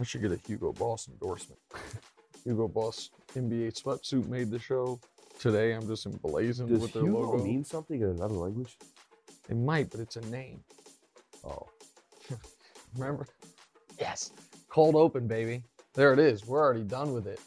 I should get a Hugo Boss endorsement. Hugo Boss NBA sweatsuit made the show. Today I'm just emblazoned with their logo. Does Hugo mean something in another language? It might, but it's a name. Oh. Remember? Yes. Cold open, baby. There it is. We're already done with it.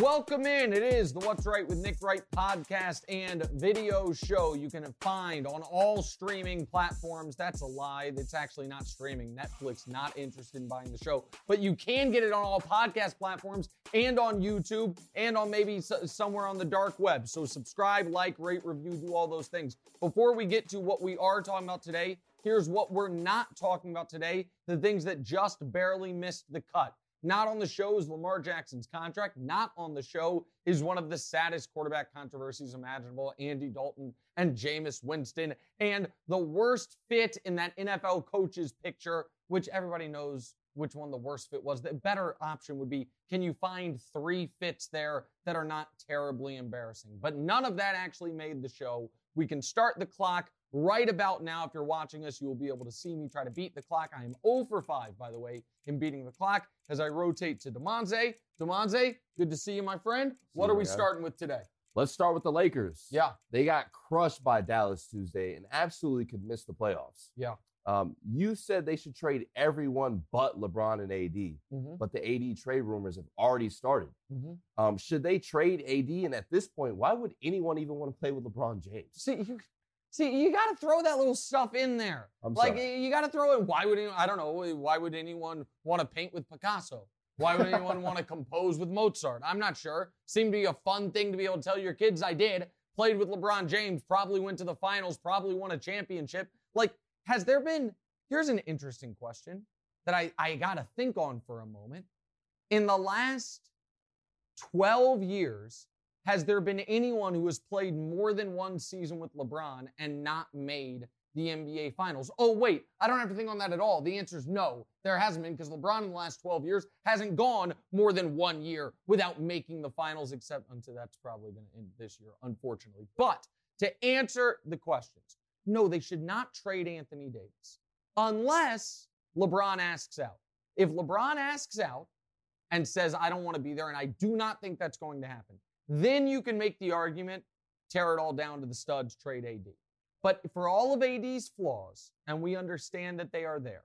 Welcome in. It is the What's Right with Nick Wright podcast and video show you can find on all streaming platforms. That's a lie. It's actually not streaming. Netflix not interested in buying the show. But you can get it on all podcast platforms and on YouTube and on maybe somewhere on the dark web. So subscribe, like, rate, review, do all those things. Before we get to what we are talking about today, here's what we're not talking about today. The things that just barely missed the cut. Not on the show is Lamar Jackson's contract. Not on the show is one of the saddest quarterback controversies imaginable, Andy Dalton and Jameis Winston, and the worst fit in that NFL coaches picture, which everybody knows which one the worst fit was. The better option would be, can you find three fits there that are not terribly embarrassing? But none of that actually made the show. We can start the clock right about now. If you're watching us, you will be able to see me try to beat the clock. I am 0 for 5, by the way, in beating the clock as I rotate to Damonza. Damonza, good to see you, my friend. What are we starting with today? Let's start with the Lakers. Yeah. They got crushed by Dallas Tuesday and absolutely could miss the playoffs. Yeah. You said they should trade everyone but LeBron and AD, but the AD trade rumors have already started. Should they trade AD? And at this point, why would anyone even want to play with LeBron James? See, you got to throw that little stuff in there. You got to throw it. Why would anyone, I don't know, why would anyone want to paint with Picasso? Why would anyone want to compose with Mozart? I'm not sure. Seemed to be a fun thing to be able to tell your kids I did. Played with LeBron James, probably went to the finals, probably won a championship. Like, has there been, here's an interesting question that I got to think on for a moment. In the last 12 years, has there been anyone who has played more than one season with LeBron and not made the NBA Finals? Oh, wait, I don't have to think on that at all. The answer is no, there hasn't been, because LeBron in the last 12 years hasn't gone more than 1 year without making the Finals, except until that's probably going to end this year, unfortunately. But to answer the questions, no, they should not trade Anthony Davis unless LeBron asks out. If LeBron asks out and says, I don't want to be there, and I do not think that's going to happen, then you can make the argument, tear it all down to the studs, trade AD. But for all of AD's flaws, and we understand that they are there,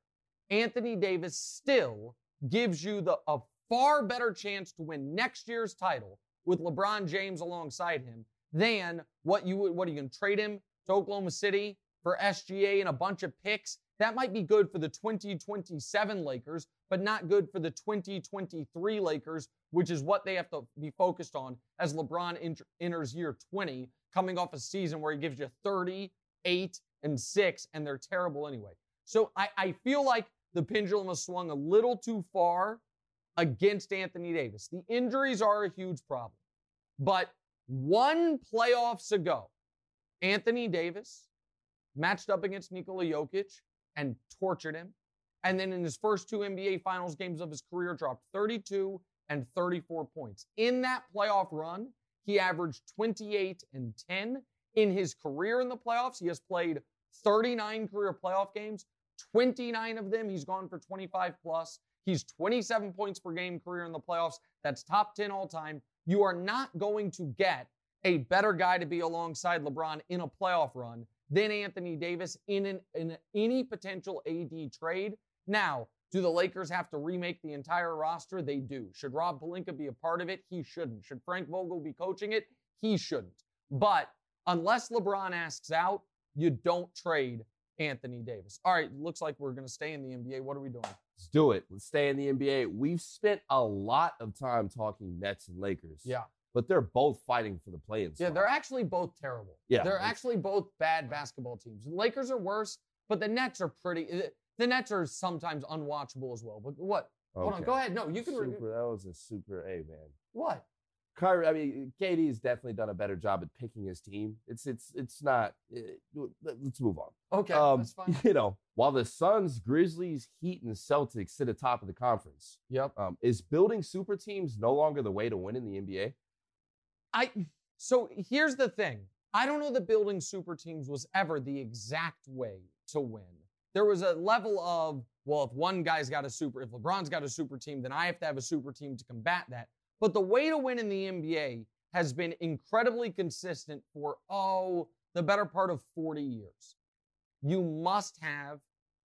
Anthony Davis still gives you a far better chance to win next year's title with LeBron James alongside him than what you would, what are you going to trade him to Oklahoma City for SGA and a bunch of picks? That might be good for the 2027 Lakers, but not good for the 2023 Lakers, which is what they have to be focused on as LeBron enters year 20, coming off a season where he gives you 30, 8, and 6, and they're terrible anyway. So I feel like the pendulum has swung a little too far against Anthony Davis. The injuries are a huge problem. But one playoffs ago, Anthony Davis matched up against Nikola Jokic and tortured him. And then in his first two NBA Finals games of his career, dropped 32 and 34 points. In that playoff run, he averaged 28 and 10. In his career in the playoffs, he has played 39 career playoff games. 29 of them, he's gone for 25 plus. He's 27 points per game career in the playoffs. That's top 10 all time. You are not going to get a better guy to be alongside LeBron in a playoff run than Anthony Davis in any potential AD trade. Now, do the Lakers have to remake the entire roster? They do. Should Rob Pelinka be a part of it? He shouldn't. Should Frank Vogel be coaching it? He shouldn't. But unless LeBron asks out, you don't trade Anthony Davis. All right, looks like we're going to stay in the NBA. What are we doing? Let's do it. Let's stay in the NBA. We've spent a lot of time talking Nets and Lakers. Yeah. But they're both fighting for the play-in spot. Yeah, they're actually both terrible. Yeah, they're actually both bad basketball teams. The Lakers are worse, but the Nets are pretty. The Nets are sometimes unwatchable as well. But what? Okay. Hold on, go ahead. No, you can. That was a super A, man. What? Kyrie, I mean, KD's definitely done a better job at picking his team. Let's move on. Okay, that's fine. You know, while the Suns, Grizzlies, Heat, and Celtics sit atop of the conference, yep, is building super teams no longer the way to win in the NBA? So here's the thing. I don't know that building super teams was ever the exact way to win. There was a level of, well, if LeBron's got a super team, then I have to have a super team to combat that. But the way to win in the NBA has been incredibly consistent for, the better part of 40 years. You must have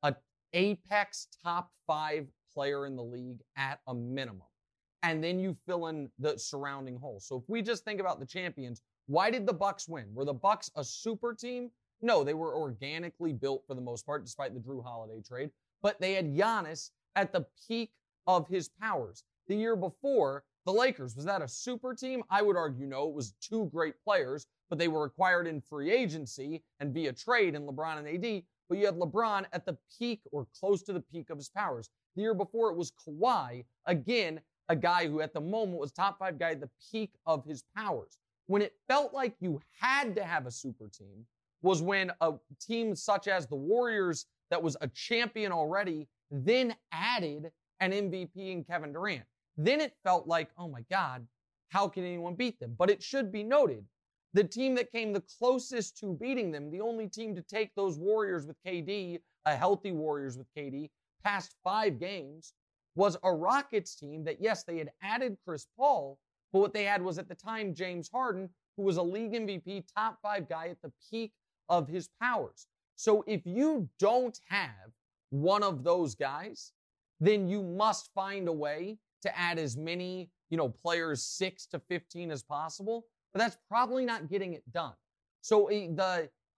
an apex top 5 player in the league at a minimum. And then you fill in the surrounding holes. So if we just think about the champions, why did the Bucks win? Were the Bucks a super team? No, they were organically built for the most part, despite the Drew Holiday trade. But they had Giannis at the peak of his powers. The year before, the Lakers, was that a super team? I would argue no. It was 2 great players, but they were acquired in free agency and via trade in LeBron and AD. But you had LeBron at the peak or close to the peak of his powers. The year before, it was Kawhi, again, a guy who at the moment was top 5 guy at the peak of his powers. When it felt like you had to have a super team was when a team such as the Warriors that was a champion already then added an MVP in Kevin Durant. Then it felt like, oh my God, how can anyone beat them? But it should be noted, the team that came the closest to beating them, the only team to take those Warriors with KD, a healthy Warriors with KD, past 5 games, was a Rockets team that, yes, they had added Chris Paul, but what they had was at the time James Harden, who was a league MVP, top 5 guy at the peak of his powers. So if you don't have one of those guys, then you must find a way to add as many, players 6 to 15 as possible, but that's probably not getting it done. So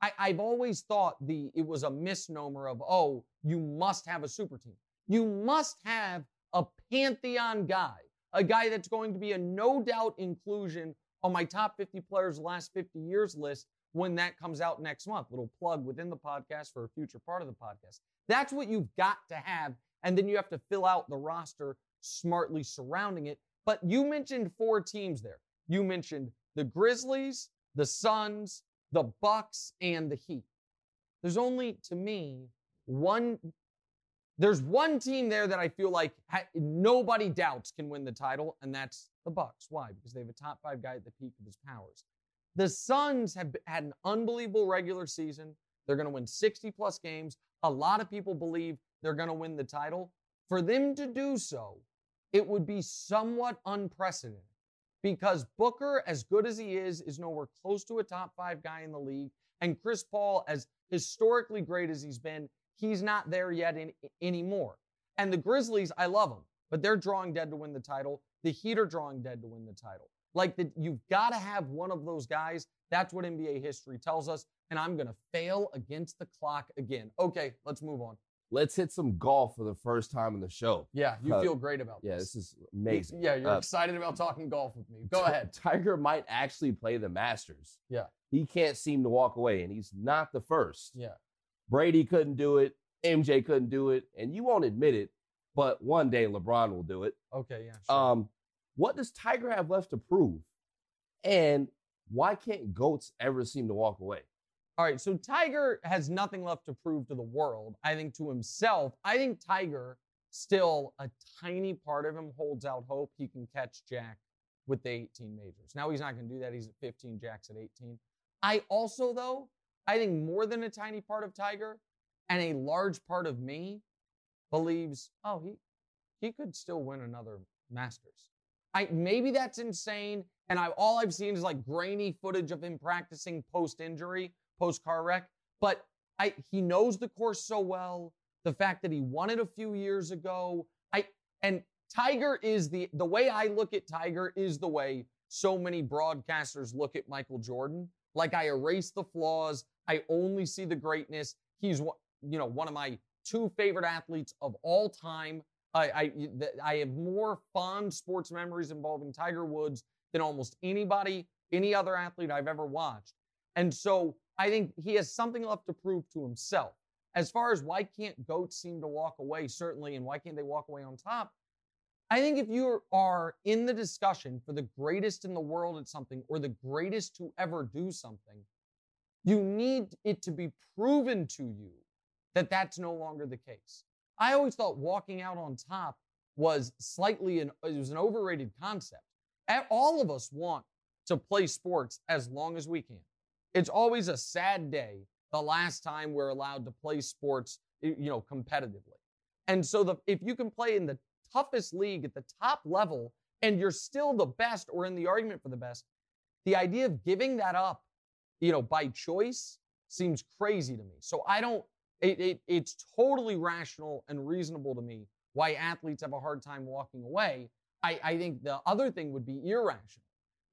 I've always thought it was a misnomer of, you must have a super team. You must have a pantheon guy, a guy that's going to be a no-doubt inclusion on my top 50 players last 50 years list when that comes out next month. Little plug within the podcast for a future part of the podcast. That's what you've got to have, and then you have to fill out the roster smartly surrounding it. But you mentioned 4 teams there. You mentioned the Grizzlies, the Suns, the Bucks, and the Heat. There's only, to me, one team there that I feel like nobody doubts can win the title, and that's the Bucks. Why? Because they have a top 5 guy at the peak of his powers. The Suns have had an unbelievable regular season. They're going to win 60-plus games. A lot of people believe they're going to win the title. For them to do so, it would be somewhat unprecedented because Booker, as good as he is nowhere close to a top 5 guy in the league. And Chris Paul, as historically great as he's been, he's not there yet anymore. And the Grizzlies, I love them, but they're drawing dead to win the title. The Heat are drawing dead to win the title. You've got to have one of those guys. That's what NBA history tells us. And I'm going to fail against the clock again. Okay, let's move on. Let's hit some golf for the first time in the show. Yeah, you feel great about this. Yeah, this is amazing. Yeah, you're excited about talking golf with me. Go ahead. Tiger might actually play the Masters. Yeah. He can't seem to walk away, and he's not the first. Yeah. Brady couldn't do it. MJ couldn't do it. And you won't admit it, but one day LeBron will do it. Okay, yeah, sure. What does Tiger have left to prove? And why can't GOATs ever seem to walk away? All right, so Tiger has nothing left to prove to the world, I think, to himself. I think Tiger, still a tiny part of him, holds out hope he can catch Jack with the 18 majors. Now he's not going to do that. He's at 15, Jack's at 18. I also, though, I think more than a tiny part of Tiger and a large part of me believes, he could still win another Masters. Maybe that's insane, and all I've seen is grainy footage of him practicing post-injury, post-car wreck, but he knows the course so well, the fact that he won it a few years ago. And Tiger is the way I look at Tiger is the way so many broadcasters look at Michael Jordan. I erase the flaws. I only see the greatness. He's one of my 2 favorite athletes of all time. I have more fond sports memories involving Tiger Woods than almost anybody, any other athlete I've ever watched. And so I think he has something left to prove to himself. As far as why can't GOATs seem to walk away, certainly, and why can't they walk away on top, I think if you are in the discussion for the greatest in the world at something or the greatest to ever do something, you need it to be proven to you that that's no longer the case. I always thought walking out on top was an overrated concept. All of us want to play sports as long as we can. It's always a sad day the last time we're allowed to play sports, competitively. And so if you can play in the toughest league at the top level and you're still the best or in the argument for the best, the idea of giving that up, by choice seems crazy to me. So it's totally rational and reasonable to me why athletes have a hard time walking away. I think the other thing would be irrational.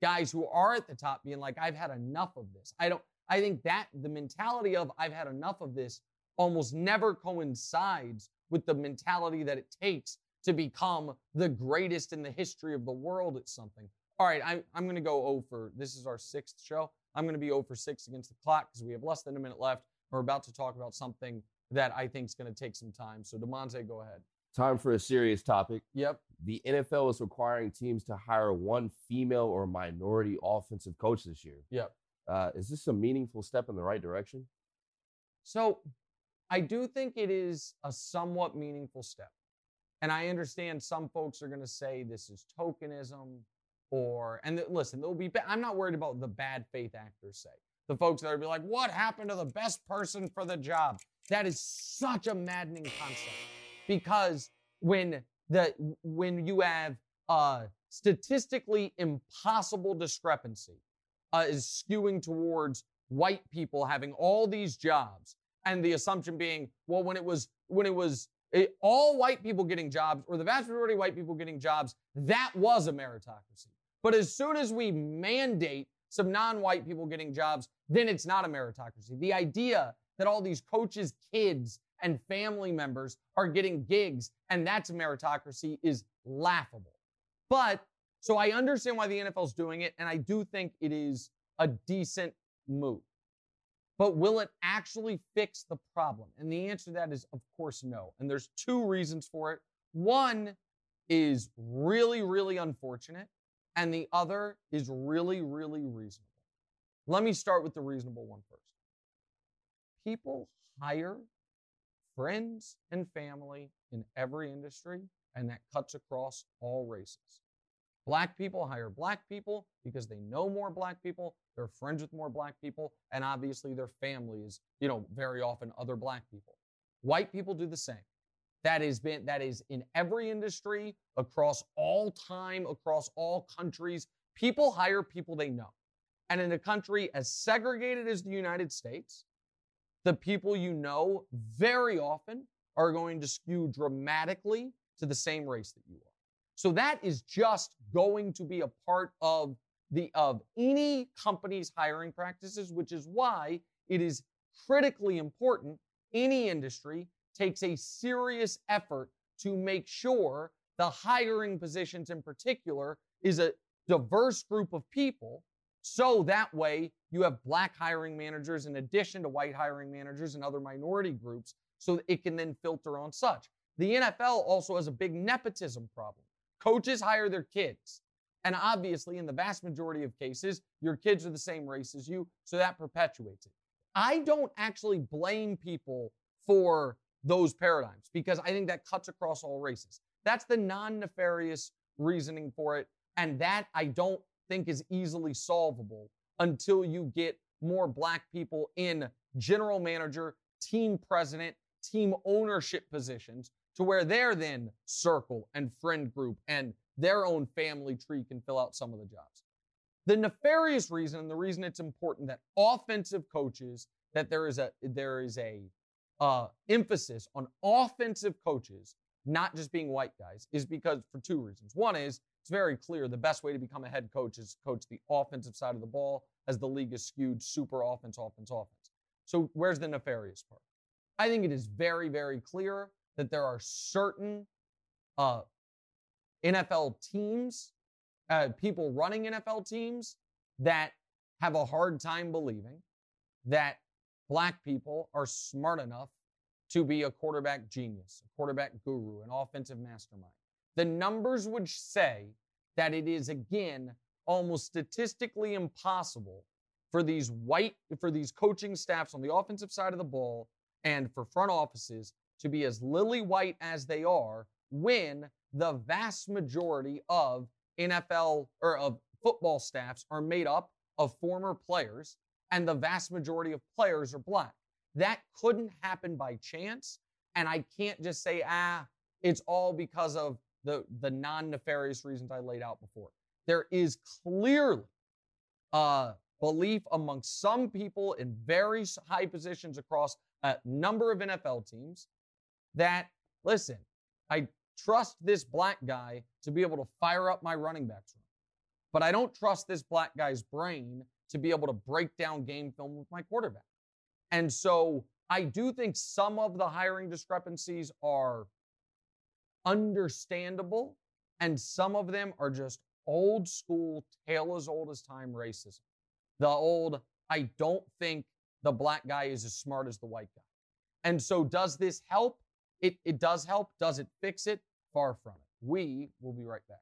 Guys who are at the top being like, I've had enough of this. I think that the mentality of I've had enough of this almost never coincides with the mentality that it takes to become the greatest in the history of the world at something. All right, I'm going to go 0 for, this is our 6th show. I'm going to be 0 for 6 against the clock because we have less than a minute left. We're about to talk about something that I think is going to take some time. So, Damonza, go ahead. Time for a serious topic. Yep. The NFL is requiring teams to hire one female or minority offensive coach this year. Yep. Is this a meaningful step in the right direction? So, I do think it is a somewhat meaningful step. And I understand some folks are going to say this is tokenism. I'm not worried about the bad faith actors say. The folks that are be like, what happened to the best person for the job? That is such a maddening concept. Because when you have a statistically impossible discrepancy is skewing towards white people having all these jobs, and the assumption being, well, when it was all white people getting jobs or the vast majority of white people getting jobs, that was a meritocracy. But as soon as we mandate some non-white people getting jobs, then it's not a meritocracy. The idea that all these coaches' kids and family members are getting gigs and that's a meritocracy is laughable. But, so I understand why the NFL's doing it, and I do think it is a decent move. But will it actually fix the problem? And the answer to that is, of course, no. And there's 2 reasons for it. One is really, really unfortunate. And the other is really, really reasonable. Let me start with the reasonable one first. People hire friends and family in every industry, and that cuts across all races. Black people hire black people because they know more black people, they're friends with more black people, and obviously their family is, very often other black people. White people do the same. That is in every industry, across all time, across all countries. People hire people they know. And in a country as segregated as the United States, the people you know very often are going to skew dramatically to the same race that you are. So that is just going to be a part of any company's hiring practices, which is why it is critically important. Any industry takes a serious effort to make sure the hiring positions in particular is a diverse group of people. So that way you have black hiring managers in addition to white hiring managers and other minority groups so that it can then filter on such. The NFL also has a big nepotism problem. Coaches hire their kids. And obviously, in the vast majority of cases, your kids are the same race as you, so that perpetuates it. I don't actually blame people for those paradigms because I think that cuts across all races. That's the non-nefarious reasoning for it, and that I don't think is easily solvable until you get more black people in general manager, team president, team ownership positions to where their then circle and friend group and their own family tree can fill out some of the jobs. The nefarious reason, and the reason it's important that offensive coaches, that there is a emphasis on offensive coaches not just being white guys, is because for 2 reasons. One is it's very clear the best way to become a head coach is coach the offensive side of the ball as the league is skewed super offense. So where's the nefarious part? I think it is very, very clear that there are certain NFL teams, people running NFL teams that have a hard time believing that black people are smart enough to be a quarterback genius, a quarterback guru, an offensive mastermind. the numbers would say that it is, again, almost statistically impossible for these coaching staffs on the offensive side of the ball and for front offices to be as lily white as they are when the vast majority of NFL or of football staffs are made up of former players and the vast majority of players are black. That couldn't happen by chance. And I can't just say, it's all because of the non-nefarious reasons I laid out before. There is clearly belief among some people in very high positions across a number of NFL teams that, listen, I trust this black guy to be able to fire up my running backs room, but I don't trust this black guy's brain to be able to break down game film with my quarterback. And so I do think some of the hiring discrepancies are understandable, and some of them are just old school, tale as old as time racism. The old, I don't think the black guy is as smart as the white guy. And so does this help? It does help. Does it fix it? Far from it. We will be right back.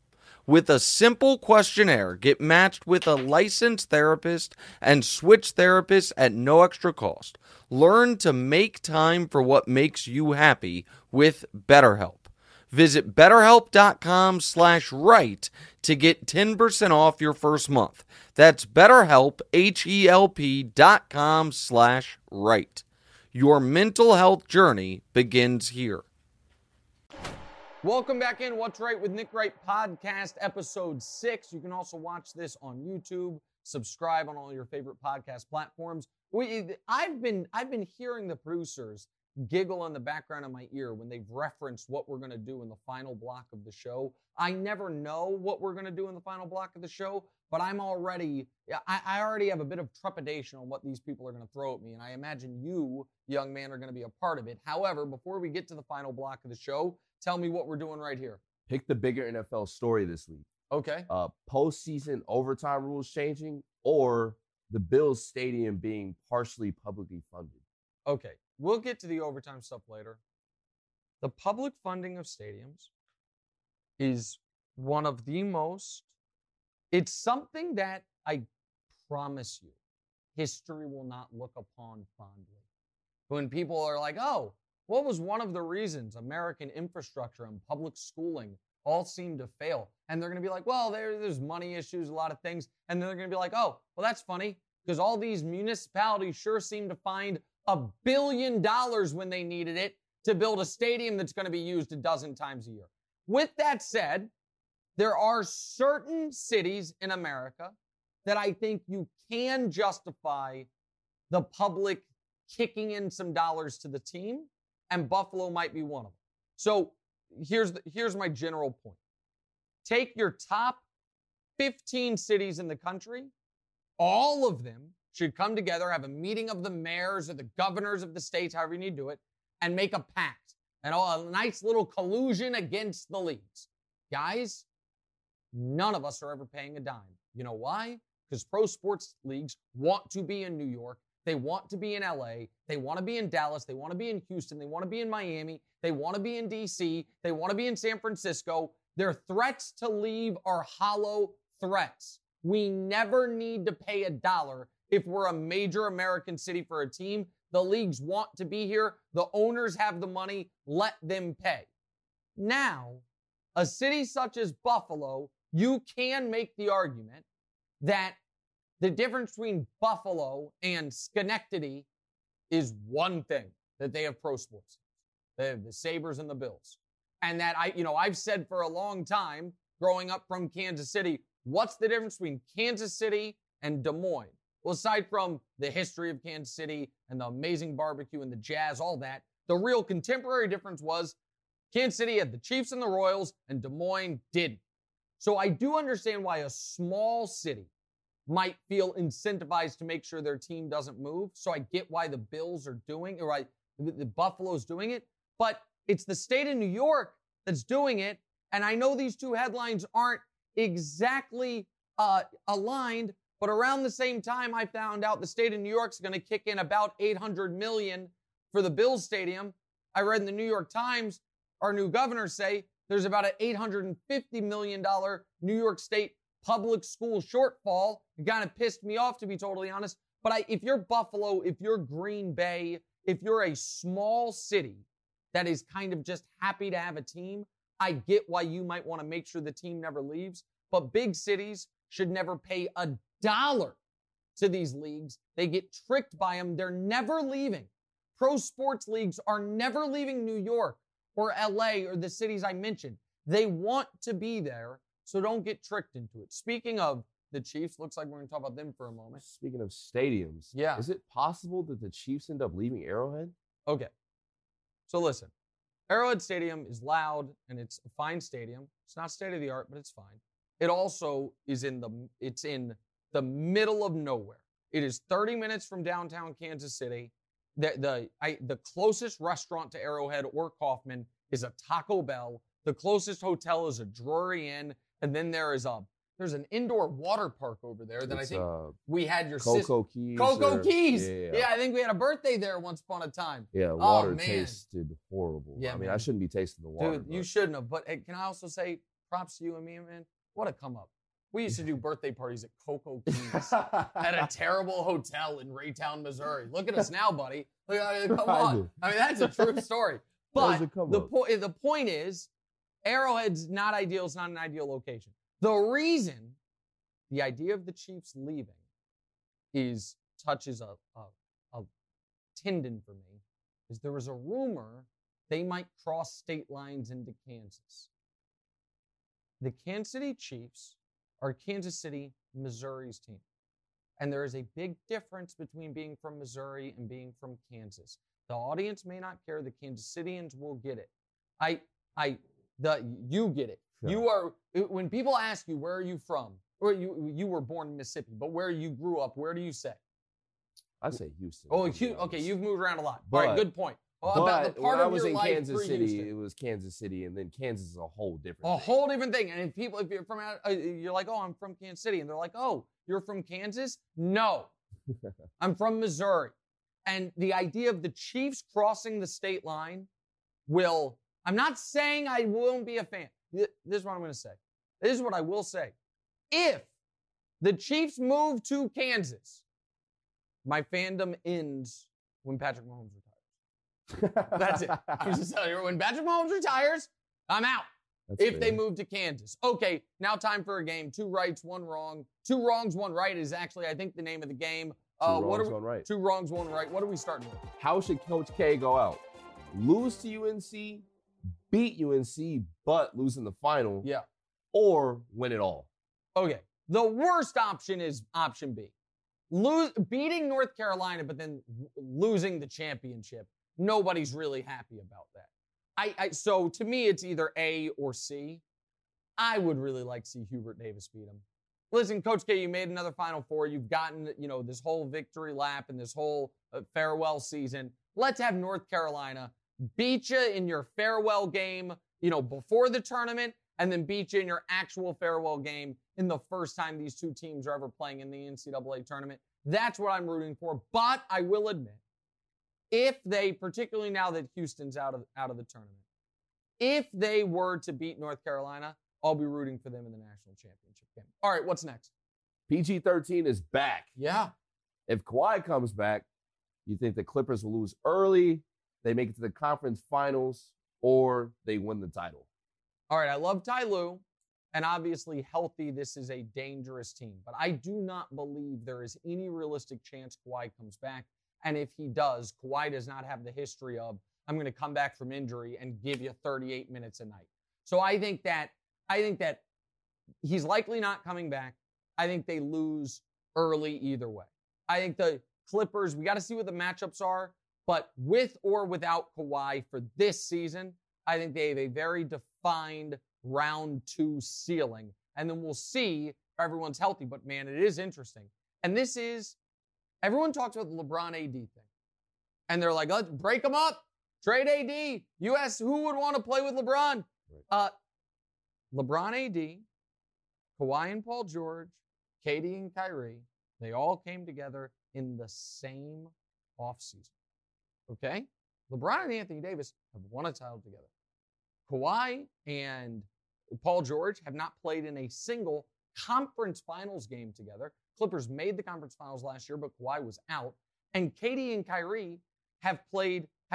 With a simple questionnaire, get matched with a licensed therapist and switch therapists at no extra cost. Learn to make time for what makes you happy with BetterHelp. Visit BetterHelp.com/right to get 10% off your first month. That's BetterHelp, HELP.com/right. Your mental health journey begins here. Welcome back in What's Right with Nick Wright podcast, episode 6. You can also watch this on YouTube, subscribe on all your favorite podcast platforms. I've been hearing the producers giggle in the background of my ear when they've referenced what we're going to do in the final block of the show. I never know what we're going to do in the final block of the show, but I already have a bit of trepidation on what these people are going to throw at me, and I imagine you, young man, are going to be a part of it. However, before we get to the final block of the show, tell me what we're doing right here. Pick the bigger NFL story this week. Okay. Postseason overtime rules changing or the Bills stadium being partially publicly funded. Okay. We'll get to the overtime stuff later. The public funding of stadiums is one of the most... It's something that I promise you history will not look upon fondly. When people are like, oh... What was one of the reasons American infrastructure and public schooling all seemed to fail? And they're going to be like, well, there's money issues, a lot of things. And then they're going to be like, oh, well, that's funny because all these municipalities sure seem to find $1 billion when they needed it to build a stadium that's going to be used a dozen times a year. With that said, there are certain cities in America that I think you can justify the public kicking in some dollars to the team. And Buffalo might be one of them. So here's my general point. Take your top 15 cities in the country. All of them should come together, have a meeting of the mayors or the governors of the states, however you need to do it, and make a pact. And a nice little collusion against the leagues. Guys, none of us are ever paying a dime. You know why? Because pro sports leagues want to be in New York. They want to be in LA. They want to be in Dallas. They want to be in Houston. They want to be in Miami. They want to be in DC. They want to be in San Francisco. Their threats to leave are hollow threats. We never need to pay $1 if we're a major American city for a team. The leagues want to be here. The owners have the money. Let them pay. now, a city such as Buffalo, you can make the argument that the difference between Buffalo and Schenectady is one thing, that they have pro sports. They have the Sabres and the Bills. And that I've said for a long time, growing up from Kansas City, what's the difference between Kansas City and Des Moines? Well, aside from the history of Kansas City and the amazing barbecue and the jazz, all that, the real contemporary difference was Kansas City had the Chiefs and the Royals, and Des Moines didn't. So I do understand why a small city might feel incentivized to make sure their team doesn't move. So I get why the Bills are doing it, or the Buffalo's doing it. But it's the state of New York that's doing it. And I know these two headlines aren't exactly aligned, but around the same time, I found out the state of New York's going to kick in about $800 million for the Bills Stadium. I read in the New York Times, our new governor say there's about an $850 million New York State public school shortfall. It kind of pissed me off, to be totally honest. But if you're Buffalo, if you're Green Bay, if you're a small city that is kind of just happy to have a team, I get why you might want to make sure the team never leaves. But big cities should never pay a dollar to these leagues. They get tricked by them. They're never leaving. Pro sports leagues are never leaving New York or LA or the cities I mentioned. They want to be there, so don't get tricked into it. Speaking of the Chiefs, looks like we're going to talk about them for a moment. Speaking of stadiums, yeah, is it possible that the Chiefs end up leaving Arrowhead? Okay. So listen, Arrowhead Stadium is loud, and it's a fine stadium. It's not state-of-the-art, but it's fine. It also is in the middle of nowhere. It is 30 minutes from downtown Kansas City. The closest restaurant to Arrowhead or Kaufman is a Taco Bell. The closest hotel is a Drury Inn, and then there's an indoor water park over there that it's, I think we had your sister. Coco Keys. Yeah, I think we had a birthday there once upon a time. Yeah, water tasted horrible. Yeah, I mean, I shouldn't be tasting the water. Dude, you shouldn't have. But hey, can I also say props to you and me, man? What a come up. We used to do birthday parties at Coco Keys at a terrible hotel in Raytown, Missouri. Look at us now, buddy. Come on. That's a true story. But the point is, Arrowhead's not ideal. It's not an ideal location. The reason the idea of the Chiefs leaving touches a tendon for me is there was a rumor they might cross state lines into Kansas. The Kansas City Chiefs are Kansas City, Missouri's team. And there is a big difference between being from Missouri and being from Kansas. The audience may not care. The Kansas Cityans will get it. You get it. Yeah. When people ask you, where are you from? Or you were born in Mississippi, but where you grew up, where do you say? I say Houston. Oh, okay, you've moved around a lot. All right, good point. About the part when of I was your in life Kansas City, Houston. It was Kansas City, and then Kansas is a whole different thing. A whole different thing. And if you're from out, you're like, oh, I'm from Kansas City, and they're like, oh, you're from Kansas? No, I'm from Missouri. And the idea of the Chiefs crossing the state line I'm not saying I won't be a fan. This is what I'm going to say. This is what I will say. If the Chiefs move to Kansas, my fandom ends when Patrick Mahomes retires. That's it. I'm just telling you, when Patrick Mahomes retires, I'm out. They move to Kansas. Okay, now time for a game. Two rights, one wrong. Two wrongs, one right is actually, I think, the name of the game. Two wrongs, one right. What are we starting with? How should Coach K go out? Lose to UNC, beat UNC, but lose in the final. Yeah. Or win it all. Okay. The worst option is option B. Beating North Carolina, but then losing the championship. Nobody's really happy about that. So to me, it's either A or C. I would really like to see Hubert Davis beat him. Listen, Coach K, you made another Final Four. You've gotten, this whole victory lap and this whole farewell season. Let's have North Carolina beat you in your farewell game, before the tournament, and then beat you in your actual farewell game in the first time these two teams are ever playing in the NCAA tournament. That's what I'm rooting for. But I will admit, if they, particularly now that Houston's out of the tournament, if they were to beat North Carolina, I'll be rooting for them in the national championship game. All right, what's next? PG-13 is back. Yeah. If Kawhi comes back, you think the Clippers will lose early, they make it to the conference finals, or they win the title? All right, I love Ty Lue, and obviously healthy, this is a dangerous team. But I do not believe there is any realistic chance Kawhi comes back. And if he does, Kawhi does not have the history of, I'm going to come back from injury and give you 38 minutes a night. So I think that he's likely not coming back. I think they lose early either way. I think the Clippers, we got to see what the matchups are, but with or without Kawhi for this season, I think they have a very defined round two ceiling. And then we'll see if everyone's healthy, but man, it is interesting. And this is, everyone talks about the LeBron AD thing. And they're like, let's break them up. Trade AD. U.S., who would want to play with LeBron? LeBron AD, Kawhi and Paul George, KD and Kyrie, they all came together in the same offseason. Okay? LeBron and Anthony Davis have won a title together. Kawhi and Paul George have not played in a single conference finals game together. Clippers made the conference finals last year, but Kawhi was out. And KD and Kyrie have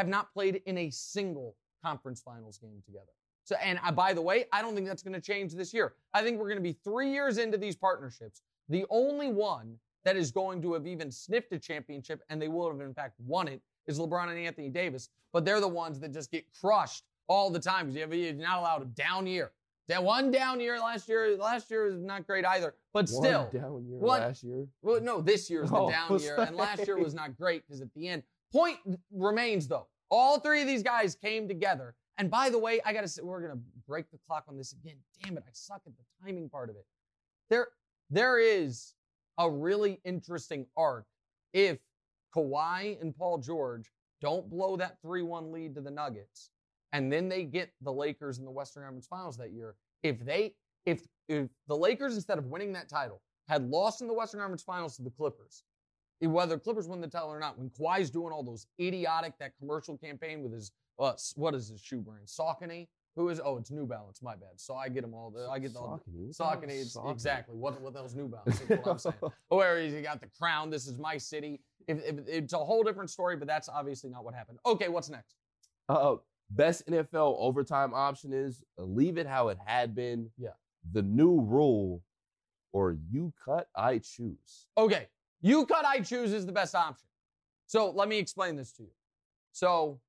not played in a single conference finals game together. So, and by the way, I don't think that's going to change this year. I think we're going to be 3 years into these partnerships. The only one that is going to have even sniffed a championship, and they will have, in fact, won it, is LeBron and Anthony Davis. But they're the ones that just get crushed all the time because you're not allowed a down year. That one down year last year was not great either, but still. One down year last year? Well, no, this year's the down year, and last year was not great because at the end. Point remains, though. All three of these guys came together. And by the way, I got to say, we're going to break the clock on this again. Damn it, I suck at the timing part of it. There is a really interesting arc if Kawhi and Paul George don't blow that 3-1 lead to the Nuggets, and then they get the Lakers in the Western Conference Finals that year. If the Lakers, instead of winning that title, had lost in the Western Conference Finals to the Clippers, whether Clippers win the title or not, when Kawhi's doing all those idiotic, that commercial campaign with his, what is his shoe brand? Saucony? It's New Balance, my bad. So I get them all, Saucony, exactly. What the hell's New Balance? That's what I'm saying. Where he's got the crown, this is my city. It's a whole different story, but that's obviously not what happened. Okay, what's next? Best NFL overtime option is leave it how it had been. Yeah. The new rule, or you cut, I choose. Okay. You cut, I choose is the best option. So let me explain this to you. So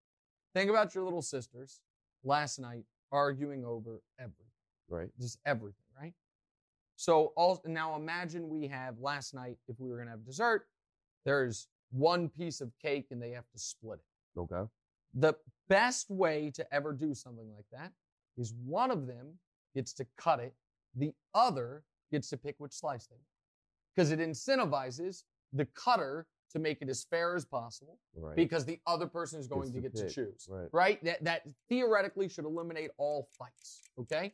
think about your little sisters last night arguing over everything. Right. Just everything, right? So now imagine we have last night, if we were going to have dessert, there's one piece of cake and they have to split it. Okay. The best way to ever do something like that is one of them gets to cut it. The other gets to pick which slice they want. Because it incentivizes the cutter to make it as fair as possible, right? Because the other person is going to get to choose, right? That theoretically should eliminate all fights, okay?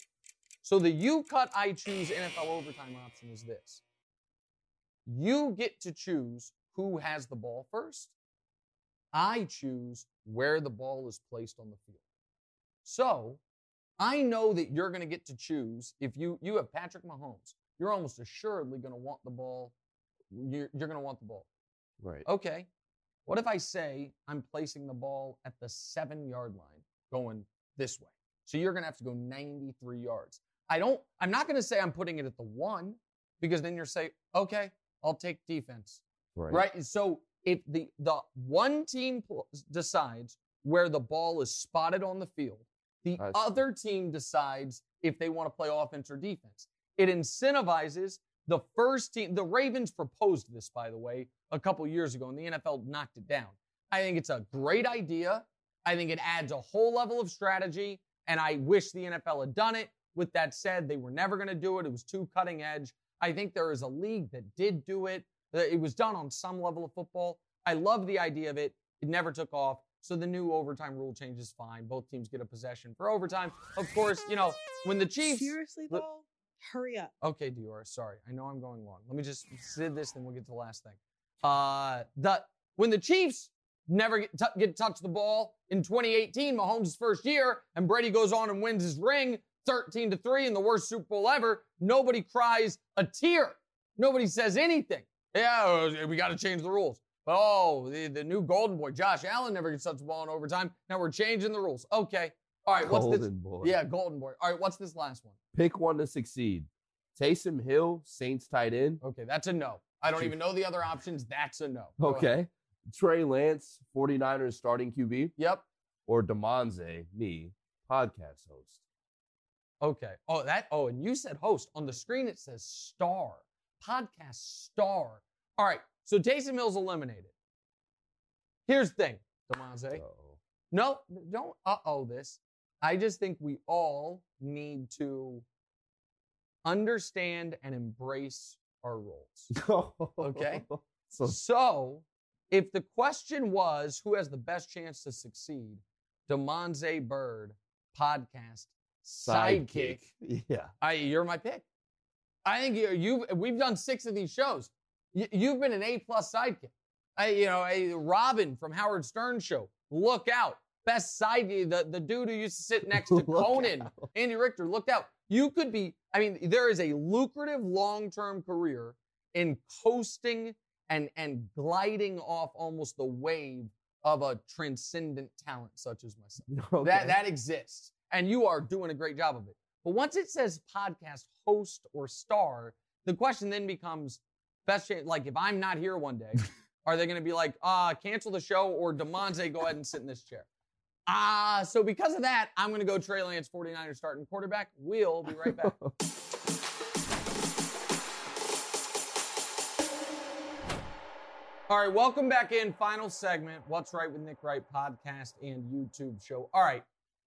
So the you cut, I choose NFL overtime option is this. You get to choose who has the ball first. I choose where the ball is placed on the field. So I know that you're going to get to choose. If you have Patrick Mahomes, you're almost assuredly going to want the ball. You're going to want the ball. Right. Okay. What if I say I'm placing the ball at the 7-yard line going this way? So you're going to have to go 93 yards. I'm not going to say I'm putting it at the 1, because then you're saying, okay, I'll take defense. Right? So if the one team decides where the ball is spotted on the field, the other team decides if they want to play offense or defense. It incentivizes the first team. The Ravens proposed this, by the way, a couple years ago, and the NFL knocked it down. I think it's a great idea. I think it adds a whole level of strategy, and I wish the NFL had done it. With that said, they were never going to do it. It was too cutting edge. I think there is a league that did do it. It was done on some level of football. I love the idea of it. It never took off. So the new overtime rule change is fine. Both teams get a possession for overtime. Of course, when the Chiefs... Seriously, Paul? Hurry up. Okay, Dior, sorry. I know I'm going long. Let me just say this, then we'll get to the last thing. When the Chiefs never get touch the ball in 2018, Mahomes' first year, and Brady goes on and wins his ring, 13-3 in the worst Super Bowl ever, nobody cries a tear. Nobody says anything. Yeah, we got to change the rules. The new golden boy, Josh Allen, never gets touch the ball in overtime. Now we're changing the rules. Okay, All right, what's this? Boy. Yeah, Golden Boy. All right, what's this last one? Pick one to succeed. Taysom Hill, Saints tight end. Okay, that's a no. I don't even know the other options. That's a no. Go okay. Ahead. Trey Lance, 49ers starting QB. Yep. Or Damonza, me, podcast host. Okay. Oh, that. Oh, and you said host. On the screen, it says star. Podcast star. All right, so Taysom Hill's eliminated. Here's the thing, Damonza. No, don't uh-oh this. I just think we all need to understand and embrace our roles. Okay? So, if the question was who has the best chance to succeed, Damonza Bird, podcast, sidekick. Yeah. You're my pick. I think we've done 6 of these shows. You've been an A-plus sidekick. Robin from Howard Stern's show. Look out. Best sidekick, the dude who used to sit next to Conan, Andy Richter, looked out. You could be, there is a lucrative long-term career in coasting and gliding off almost the wave of a transcendent talent such as myself. Okay. That exists. And you are doing a great job of it. But once it says podcast host or star, the question then becomes best chance. Like, if I'm not here one day, are they going to be like, cancel the show or Damonza, go ahead and sit in this chair? So because of that, I'm going to go Trey Lance, 49ers starting quarterback. We'll be right back. All right, welcome back in. Final segment, What's Right with Nick Wright podcast and YouTube show. All right,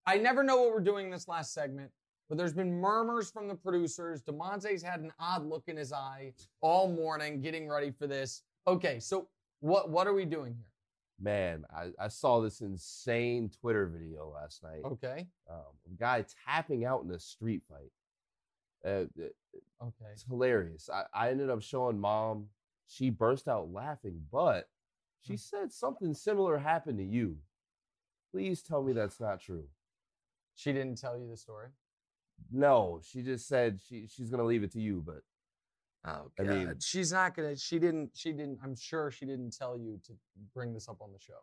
I never know what we're doing this last segment, but there's been murmurs from the producers. Damonza's had an odd look in his eye all morning getting ready for this. Okay, so what are we doing here? Man, I saw this insane Twitter video last night. Okay. A guy tapping out in a street fight. Okay. It's hilarious. I ended up showing Mom. She burst out laughing, but she said something similar happened to you. Please tell me that's not true. She didn't tell you the story? No, she just said she's going to leave it to you, but. Oh, God. She's not going to, she didn't, I'm sure she didn't tell you to bring this up on the show.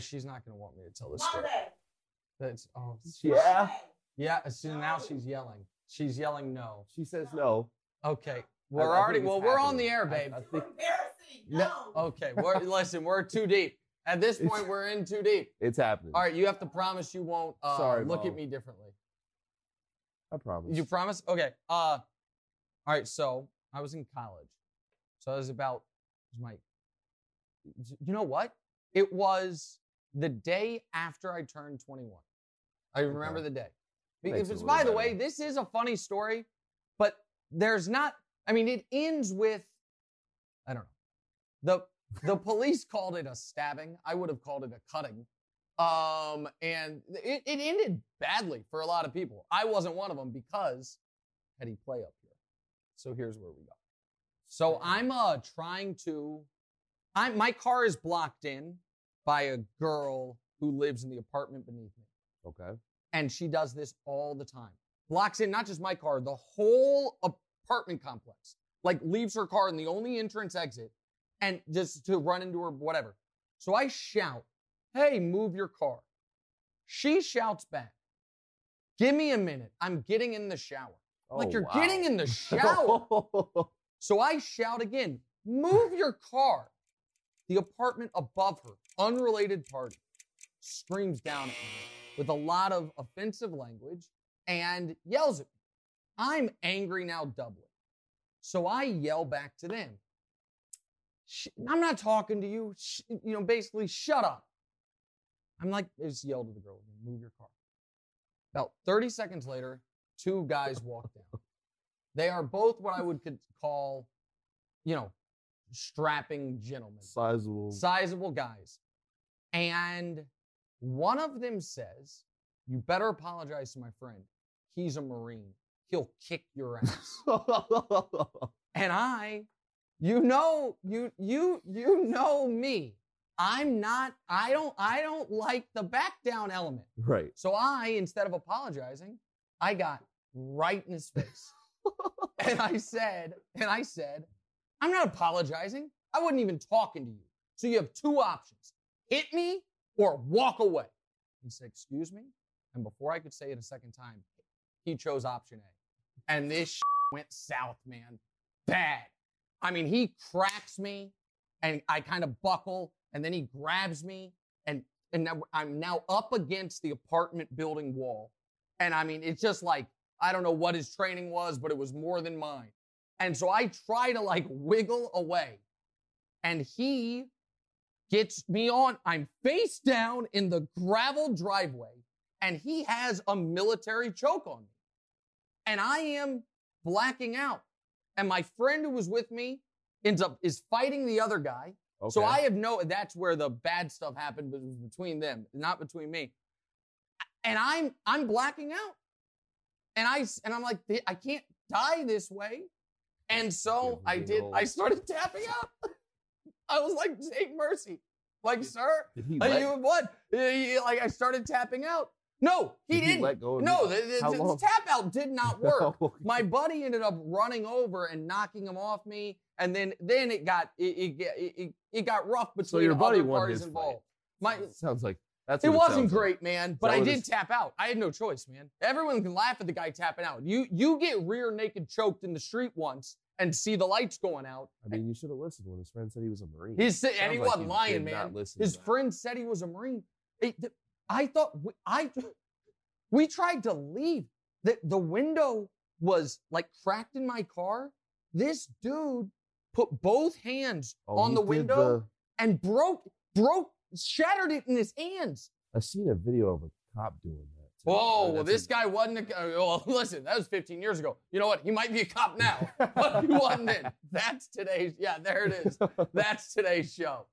She's not going to want me to tell this story. That's, yeah. Yeah. So now she's yelling. She's yelling no. She says no. Okay. We're on the air, babe. Embarrassing. No. Okay. Listen, we're too deep. At this point, we're in too deep. It's happening. All right. You have to promise you won't look Mom. At me differently. I promise. You promise? Okay. All right. So. I was in college. So you know what? It was the day after I turned 21. I remember the day. Because, by the way, this is a funny story, but there's not, it ends with, I don't know. The police called it a stabbing. I would have called it a cutting. And it ended badly for a lot of people. I wasn't one of them because had he play up here. So here's where we go. So I'm my car is blocked in by a girl who lives in the apartment beneath me. Okay. And she does this all the time. Blocks in not just my car, the whole apartment complex. Like leaves her car in the only entrance exit and just to run into her, whatever. So I shout, hey, move your car. She shouts back, give me a minute. I'm getting in the shower. Getting in the shower. So I shout again, move your car. The apartment above her, unrelated party, screams down at me with a lot of offensive language and yells at me. I'm angry now doubly. So I yell back to them. I'm not talking to you. Basically, shut up. I'm like, just yell to the girl, move your car. About 30 seconds later, 2 guys walk down. They are both what I would call, strapping gentlemen. Sizable guys. And one of them says, you better apologize to my friend. He's a Marine. He'll kick your ass. And you know me. I don't like the back down element. Right. So instead of apologizing, I got right in his face. And I said, I'm not apologizing. I wasn't even talking to you. So you have 2 options. Hit me or walk away. He said, excuse me? And before I could say it a second time, he chose option A. And this shit went south, man. Bad. I mean, he cracks me, and I kind of buckle, and then he grabs me, and now I'm now up against the apartment building wall. And I mean, it's just like, I don't know what his training was, but it was more than mine. And so I try to like wiggle away, and he gets me on. I'm face down in the gravel driveway, and he has a military choke on me. And I am blacking out. And my friend who was with me is fighting the other guy. Okay. So I have that's where the bad stuff happened, but it was between them, not between me. And I'm blacking out. And I'm like, I can't die this way. And so I started tapping out. I was like, take mercy. Like, sir, you what? Like, I started tapping out. No, he didn't. Let go of the tap out did not work. No. My buddy ended up running over and knocking him off me, and then it got rough between so your buddy other parties involved. Sounds like that's it wasn't great, man. But I did tap out. I had no choice, man. Everyone can laugh at the guy tapping out. You get rear naked choked in the street once and see the lights going out. I mean, you should have listened when his friend said he was a Marine. And he wasn't lying, man. His friend said he was a Marine. I thought we tried to leave. The window was like cracked in my car. This dude put both hands on the window and shattered it in his hands. I've seen a video of a cop doing that. Whoa, well, this guy wasn't listen, that was 15 years ago. You know what? He might be a cop now, but he wasn't then. That's today's show.